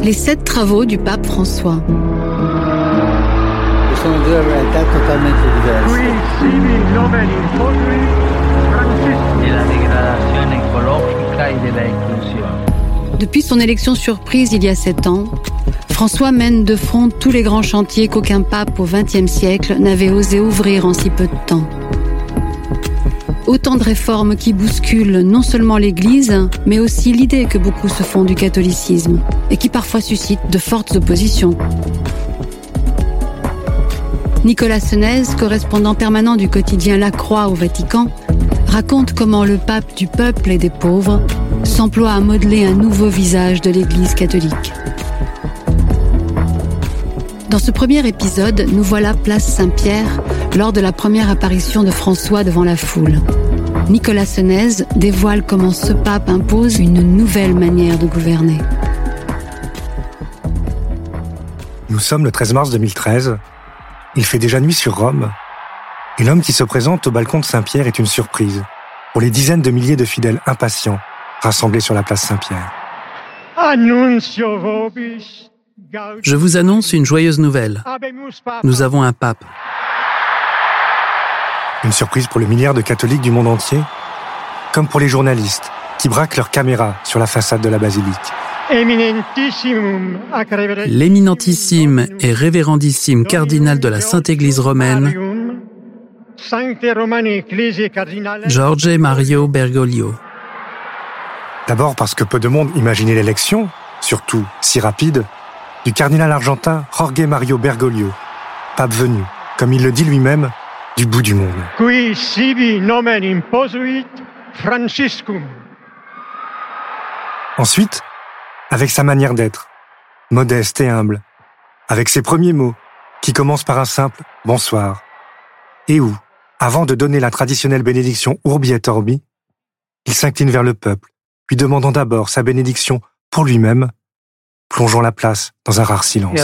Les 7 travaux du pape François. Ce sont deux réalités totalement diverses. Oui, civil, novel, infontri, Francisco. Et la dégradation écologique et de la inclusion. Depuis son élection surprise il y a 7 ans, François mène de front tous les grands chantiers qu'aucun pape au XXe siècle n'avait osé ouvrir en si peu de temps. Autant de réformes qui bousculent non seulement l'Église, mais aussi l'idée que beaucoup se font du catholicisme, et qui parfois suscitent de fortes oppositions. Nicolas Senez, correspondant permanent du quotidien La Croix au Vatican, raconte comment le pape du peuple et des pauvres s'emploie à modeler un nouveau visage de l'Église catholique. Dans ce premier épisode, nous voilà place Saint-Pierre, lors de la première apparition de François devant la foule. Nicolas Senez dévoile comment ce pape impose une nouvelle manière de gouverner. Nous sommes le 13 mars 2013. Il fait déjà nuit sur Rome. Et l'homme qui se présente au balcon de Saint-Pierre est une surprise pour les dizaines de milliers de fidèles impatients rassemblés sur la place Saint-Pierre. Annuncio vobis. Je vous annonce une joyeuse nouvelle. Nous avons un pape. Une surprise pour le milliard de catholiques du monde entier, comme pour les journalistes qui braquent leurs caméras sur la façade de la basilique. L'éminentissime et révérendissime cardinal de la Sainte Église romaine, Jorge Mario Bergoglio. D'abord parce que peu de monde imaginait l'élection, surtout si rapide, du cardinal argentin Jorge Mario Bergoglio, pape venu, comme il le dit lui-même, du bout du monde. Qui sibi nomen imposuit Franciscum. Ensuite, avec sa manière d'être, modeste et humble, avec ses premiers mots, qui commencent par un simple « bonsoir », et où, avant de donner la traditionnelle bénédiction Urbi et Orbi, il s'incline vers le peuple, lui demandant d'abord sa bénédiction pour lui-même, plongeons la place dans un rare silence.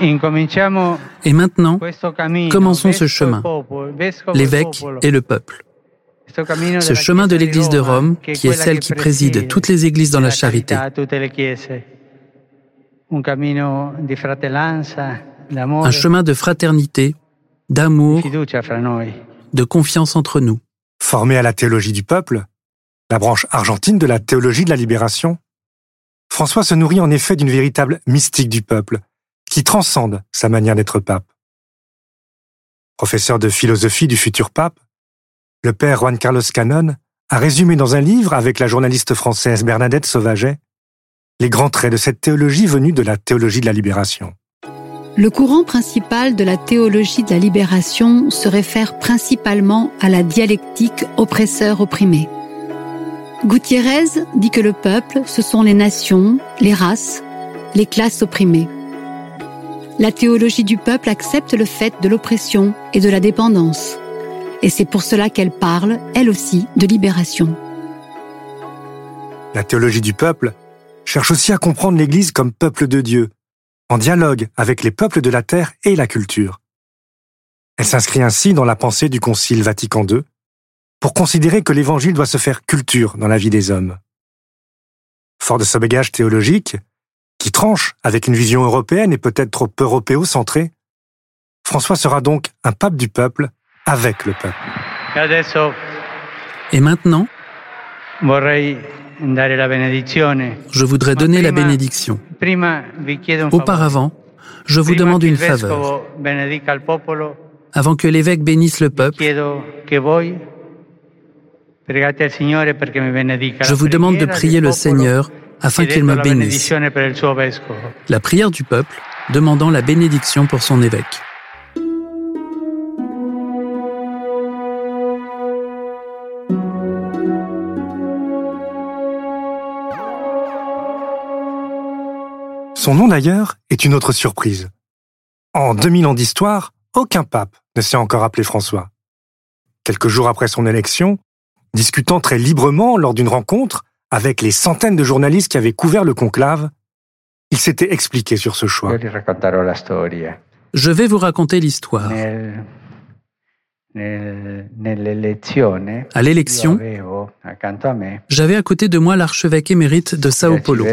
Et maintenant, commençons ce chemin, l'évêque et le peuple. Ce chemin de l'Église de Rome, qui est celle qui préside toutes les églises dans la charité. Un chemin de fraternité, d'amour, de confiance entre nous. Formé à la théologie du peuple, la branche argentine de la théologie de la libération, François se nourrit en effet d'une véritable mystique du peuple, qui transcende sa manière d'être pape. Professeur de philosophie du futur pape, le père Juan Carlos Canón a résumé dans un livre avec la journaliste française Bernadette Sauvaget les grands traits de cette théologie venue de la théologie de la libération. Le courant principal de la théologie de la libération se réfère principalement à la dialectique oppresseur-opprimé. Gutiérrez dit que le peuple, ce sont les nations, les races, les classes opprimées. La théologie du peuple accepte le fait de l'oppression et de la dépendance. Et c'est pour cela qu'elle parle, elle aussi, de libération. La théologie du peuple cherche aussi à comprendre l'Église comme peuple de Dieu, en dialogue avec les peuples de la terre et la culture. Elle s'inscrit ainsi dans la pensée du Concile Vatican II, pour considérer que l'Évangile doit se faire culture dans la vie des hommes. Fort de ce bagage théologique, qui tranche avec une vision européenne et peut-être trop européocentrée, François sera donc un pape du peuple avec le peuple. Et maintenant, je voudrais donner la bénédiction. Auparavant, je vous demande une faveur. Avant que l'évêque bénisse le peuple, je vous demande de prier le Seigneur afin qu'il me bénisse. La prière du peuple demandant la bénédiction pour son évêque. Son nom d'ailleurs est une autre surprise. En 2000 ans d'histoire, aucun pape ne s'est encore appelé François. Quelques jours après son élection, discutant très librement lors d'une rencontre avec les centaines de journalistes qui avaient couvert le conclave, il s'était expliqué sur ce choix. Je vais vous raconter l'histoire. À l'élection, j'avais à côté de moi l'archevêque émérite de Sao Paulo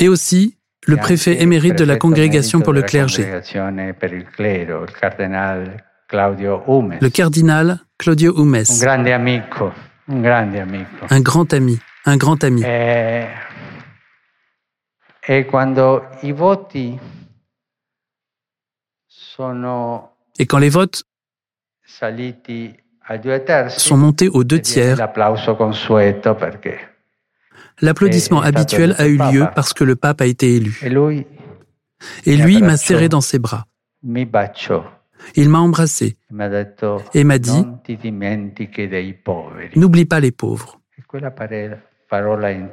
et aussi le préfet émérite de la Congrégation pour le clergé, le cardinal Claudio Hummes, un grand ami. Et quand les votes sont montés aux 2/3, l'applaudissement habituel a eu lieu parce que le pape a été élu. Et lui m'a serré dans ses bras. Il m'a embrassé et m'a dit « N'oublie pas les pauvres ».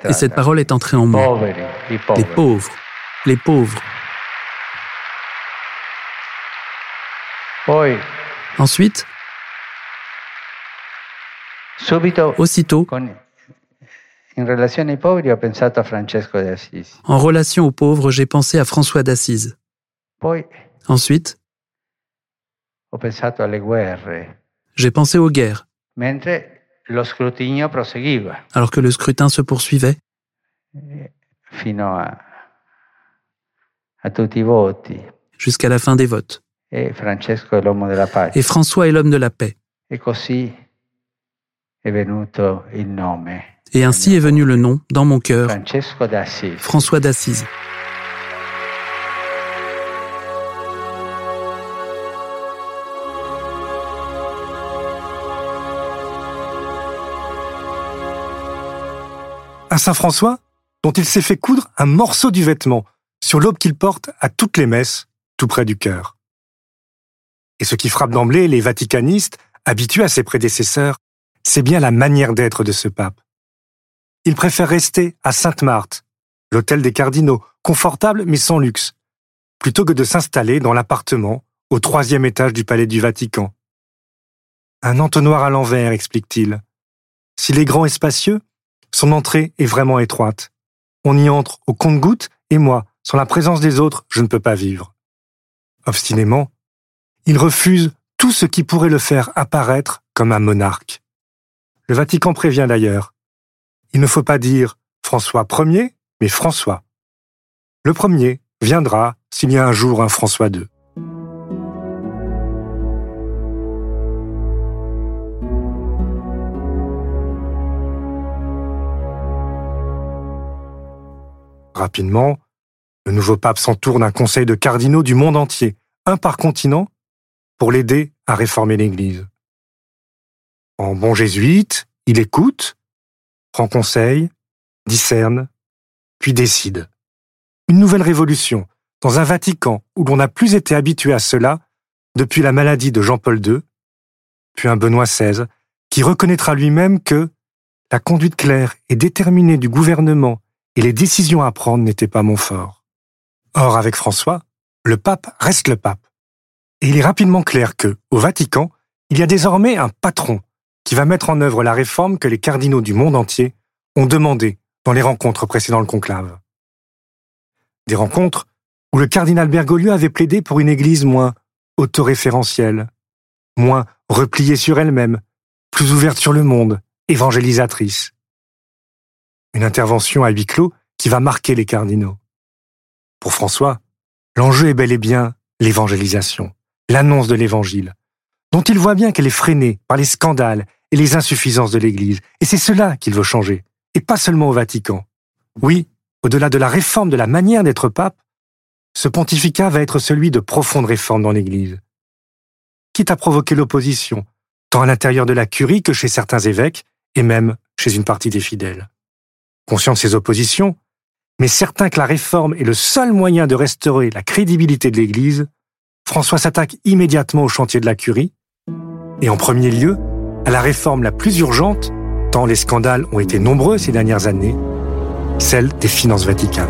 Et cette parole est entrée en moi. Les pauvres, les pauvres. Ensuite, aussitôt, en relation aux pauvres, j'ai pensé à François d'Assise. Ensuite, j'ai pensé aux guerres, alors que le scrutin se poursuivait jusqu'à la fin des votes. Et François est l'homme de la paix. Et ainsi est venu le nom, dans mon cœur, François d'Assise. Un Saint François dont il s'est fait coudre un morceau du vêtement sur l'aube qu'il porte à toutes les messes, tout près du cœur. Et ce qui frappe d'emblée les vaticanistes, habitués à ses prédécesseurs, c'est bien la manière d'être de ce pape. Il préfère rester à Sainte-Marthe, l'hôtel des cardinaux, confortable mais sans luxe, plutôt que de s'installer dans l'appartement au 3e étage du palais du Vatican. Un entonnoir à l'envers, explique-t-il. S'il est grand et spacieux, son entrée est vraiment étroite. On y entre au compte-gouttes et moi, sans la présence des autres, je ne peux pas vivre. Obstinément, il refuse tout ce qui pourrait le faire apparaître comme un monarque. Le Vatican prévient d'ailleurs. Il ne faut pas dire François Ier, mais François. Le premier viendra s'il y a un jour un François II. Rapidement, le nouveau pape s'entoure d'un conseil de cardinaux du monde entier, un par continent, pour l'aider à réformer l'Église. En bon jésuite, il écoute, prend conseil, discerne, puis décide. Une nouvelle révolution, dans un Vatican où l'on n'a plus été habitué à cela depuis la maladie de Jean-Paul II, puis un Benoît XVI, qui reconnaîtra lui-même que la conduite claire et déterminée du gouvernement et les décisions à prendre n'étaient pas mon fort. Or, avec François, le pape reste le pape. Et il est rapidement clair que, au Vatican, il y a désormais un patron qui va mettre en œuvre la réforme que les cardinaux du monde entier ont demandé dans les rencontres précédant le conclave. Des rencontres où le cardinal Bergoglio avait plaidé pour une église moins autoréférentielle, moins repliée sur elle-même, plus ouverte sur le monde, évangélisatrice. Une intervention à huis clos qui va marquer les cardinaux. Pour François, l'enjeu est bel et bien l'évangélisation. L'annonce de l'Évangile, dont il voit bien qu'elle est freinée par les scandales et les insuffisances de l'Église. Et c'est cela qu'il veut changer, et pas seulement au Vatican. Oui, au-delà de la réforme de la manière d'être pape, ce pontificat va être celui de profondes réformes dans l'Église. Quitte à provoquer l'opposition, tant à l'intérieur de la curie que chez certains évêques, et même chez une partie des fidèles. Conscient de ces oppositions, mais certain que la réforme est le seul moyen de restaurer la crédibilité de l'Église, François s'attaque immédiatement au chantier de la Curie, et en premier lieu, à la réforme la plus urgente, tant les scandales ont été nombreux ces dernières années, celle des finances vaticanes.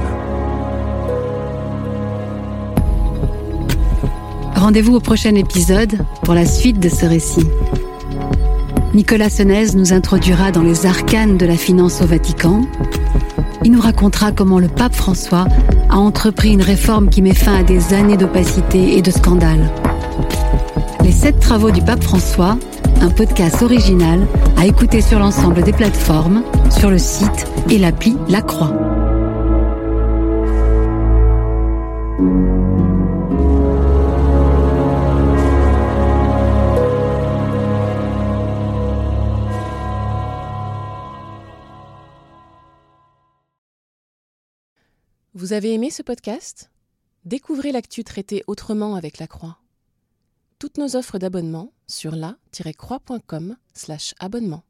Rendez-vous au prochain épisode pour la suite de ce récit. Nicolas Senez nous introduira dans les arcanes de la finance au Vatican. Il nous racontera comment le pape François a entrepris une réforme qui met fin à des années d'opacité et de scandales. Les 7 travaux du pape François, un podcast original à écouter sur l'ensemble des plateformes, sur le site et l'appli La Croix. Vous avez aimé ce podcast ? Découvrez l'actu traitée autrement avec La Croix. Toutes nos offres d'abonnement sur la-croix.com/abonnement.